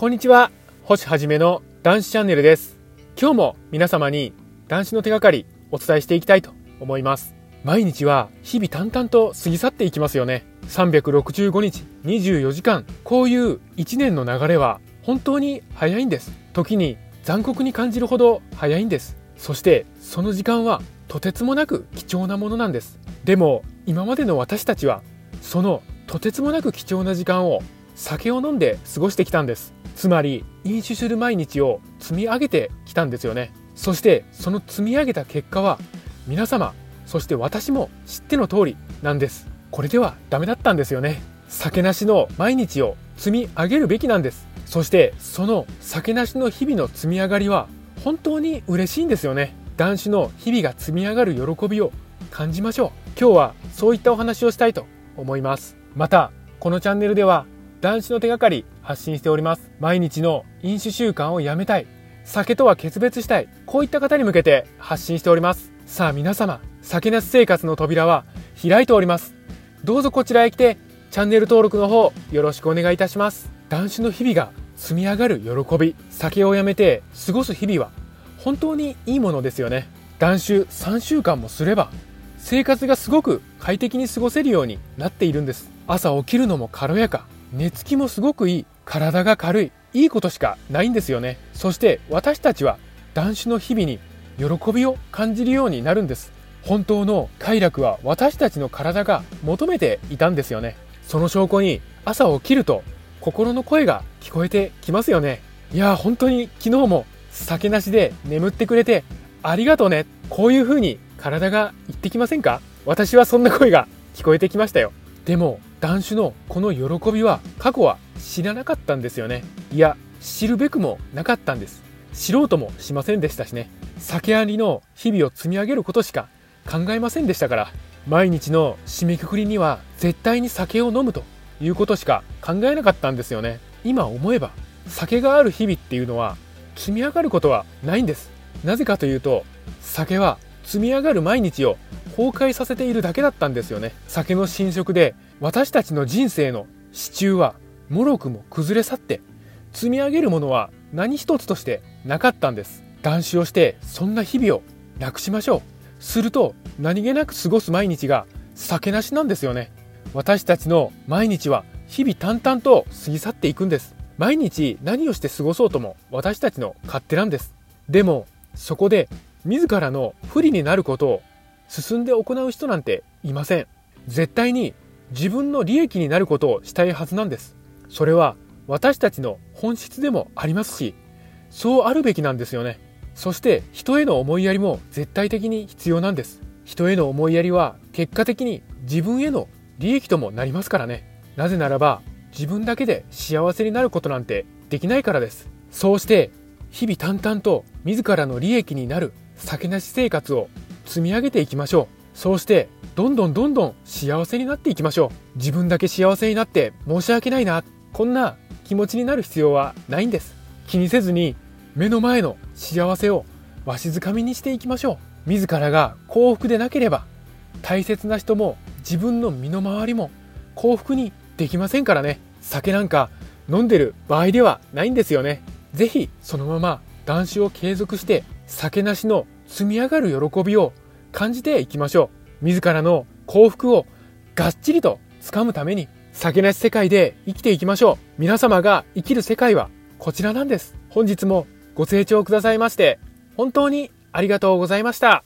こんにちは、星はじめの男子チャンネルです。今日も皆様に男子の手がかりお伝えしていきたいと思います。毎日は日々淡々と過ぎ去っていきますよね。365日24時間、こういう1年の流れは本当に早いんです。時に残酷に感じるほど早いんです。そしてその時間はとてつもなく貴重なものなんです。でも今までの私たちはそのとてつもなく貴重な時間を酒を飲んで過ごしてきたんです。つまり飲酒する毎日を積み上げてきたんですよね。そしてその積み上げた結果は皆様、そして私も知っての通りなんです。これではダメだったんですよね。酒なしの毎日を積み上げるべきなんです。そしてその酒なしの日々の積み上がりは本当に嬉しいんですよね。男子の日々が積み上がる喜びを感じましょう。今日はそういったお話をしたいと思います。またこのチャンネルでは男子の手がかり発信しております。毎日の飲酒習慣をやめたい、酒とは決別したい、こういった方に向けて発信しております。さあ皆様、酒なし生活の扉は開いております。どうぞこちらへ来てチャンネル登録の方よろしくお願いいたします。男子の日々が積み上がる喜び、酒をやめて過ごす日々は本当にいいものですよね。断酒3週間もすれば生活がすごく快適に過ごせるようになっているんです。朝起きるのも軽やか、寝つきもすごくいい、体が軽い、いいことしかないんですよね。そして私たちは断酒の日々に喜びを感じるようになるんです。本当の快楽は私たちの体が求めていたんですよね。その証拠に朝起きると心の声が聞こえてきますよね。いや本当に昨日も酒なしで眠ってくれてありがとうね、こういう風に体が言ってきませんか？私はそんな声が聞こえてきましたよ。でも断酒のこの喜びは過去は知らなかったんですよね。いや知るべくもなかったんです。知ろうともしませんでしたしね。酒ありの日々を積み上げることしか考えませんでしたから、毎日の締めくくりには絶対に酒を飲むということしか考えなかったんですよね。今思えば酒がある日々っていうのは積み上がることはないんです。なぜかというと酒は積み上がる毎日を崩壊させているだけだったんですよね。酒の侵食で私たちの人生の支柱は脆くも崩れ去って、積み上げるものは何一つとしてなかったんです。断酒をしてそんな日々をなくしましょう。すると何気なく過ごす毎日が酒なしなんですよね。私たちの毎日は日々淡々と過ぎ去っていくんです。毎日何をして過ごそうとも私たちの勝手なんです。でもそこで自らの不利になることを進んで行う人なんていません。絶対に自分の利益になることをしたいはずなんです。それは私たちの本質でもありますし、そうあるべきなんですよね。そして人への思いやりも絶対的に必要なんです。人への思いやりは結果的に自分への利益ともなりますからね。なぜならば自分だけで幸せになることなんてできないからです。そうして日々淡々と自らの利益になる酒なし生活を積み上げていきましょう。そうしてどんどん幸せになっていきましょう。自分だけ幸せになって申し訳ないな、こんな気持ちになる必要はないんです。気にせずに目の前の幸せをわしづかみにしていきましょう。自らが幸福でなければ大切な人も自分の身の回りも幸福にできませんからね。酒なんか飲んでる場合ではないんですよね。ぜひそのまま断酒を継続して酒なしの積み上がる喜びを感じていきましょう。自らの幸福をがっちりと掴むために酒なし世界で生きていきましょう。皆様が生きる世界はこちらなんです。本日もご清聴くださいまして本当にありがとうございました。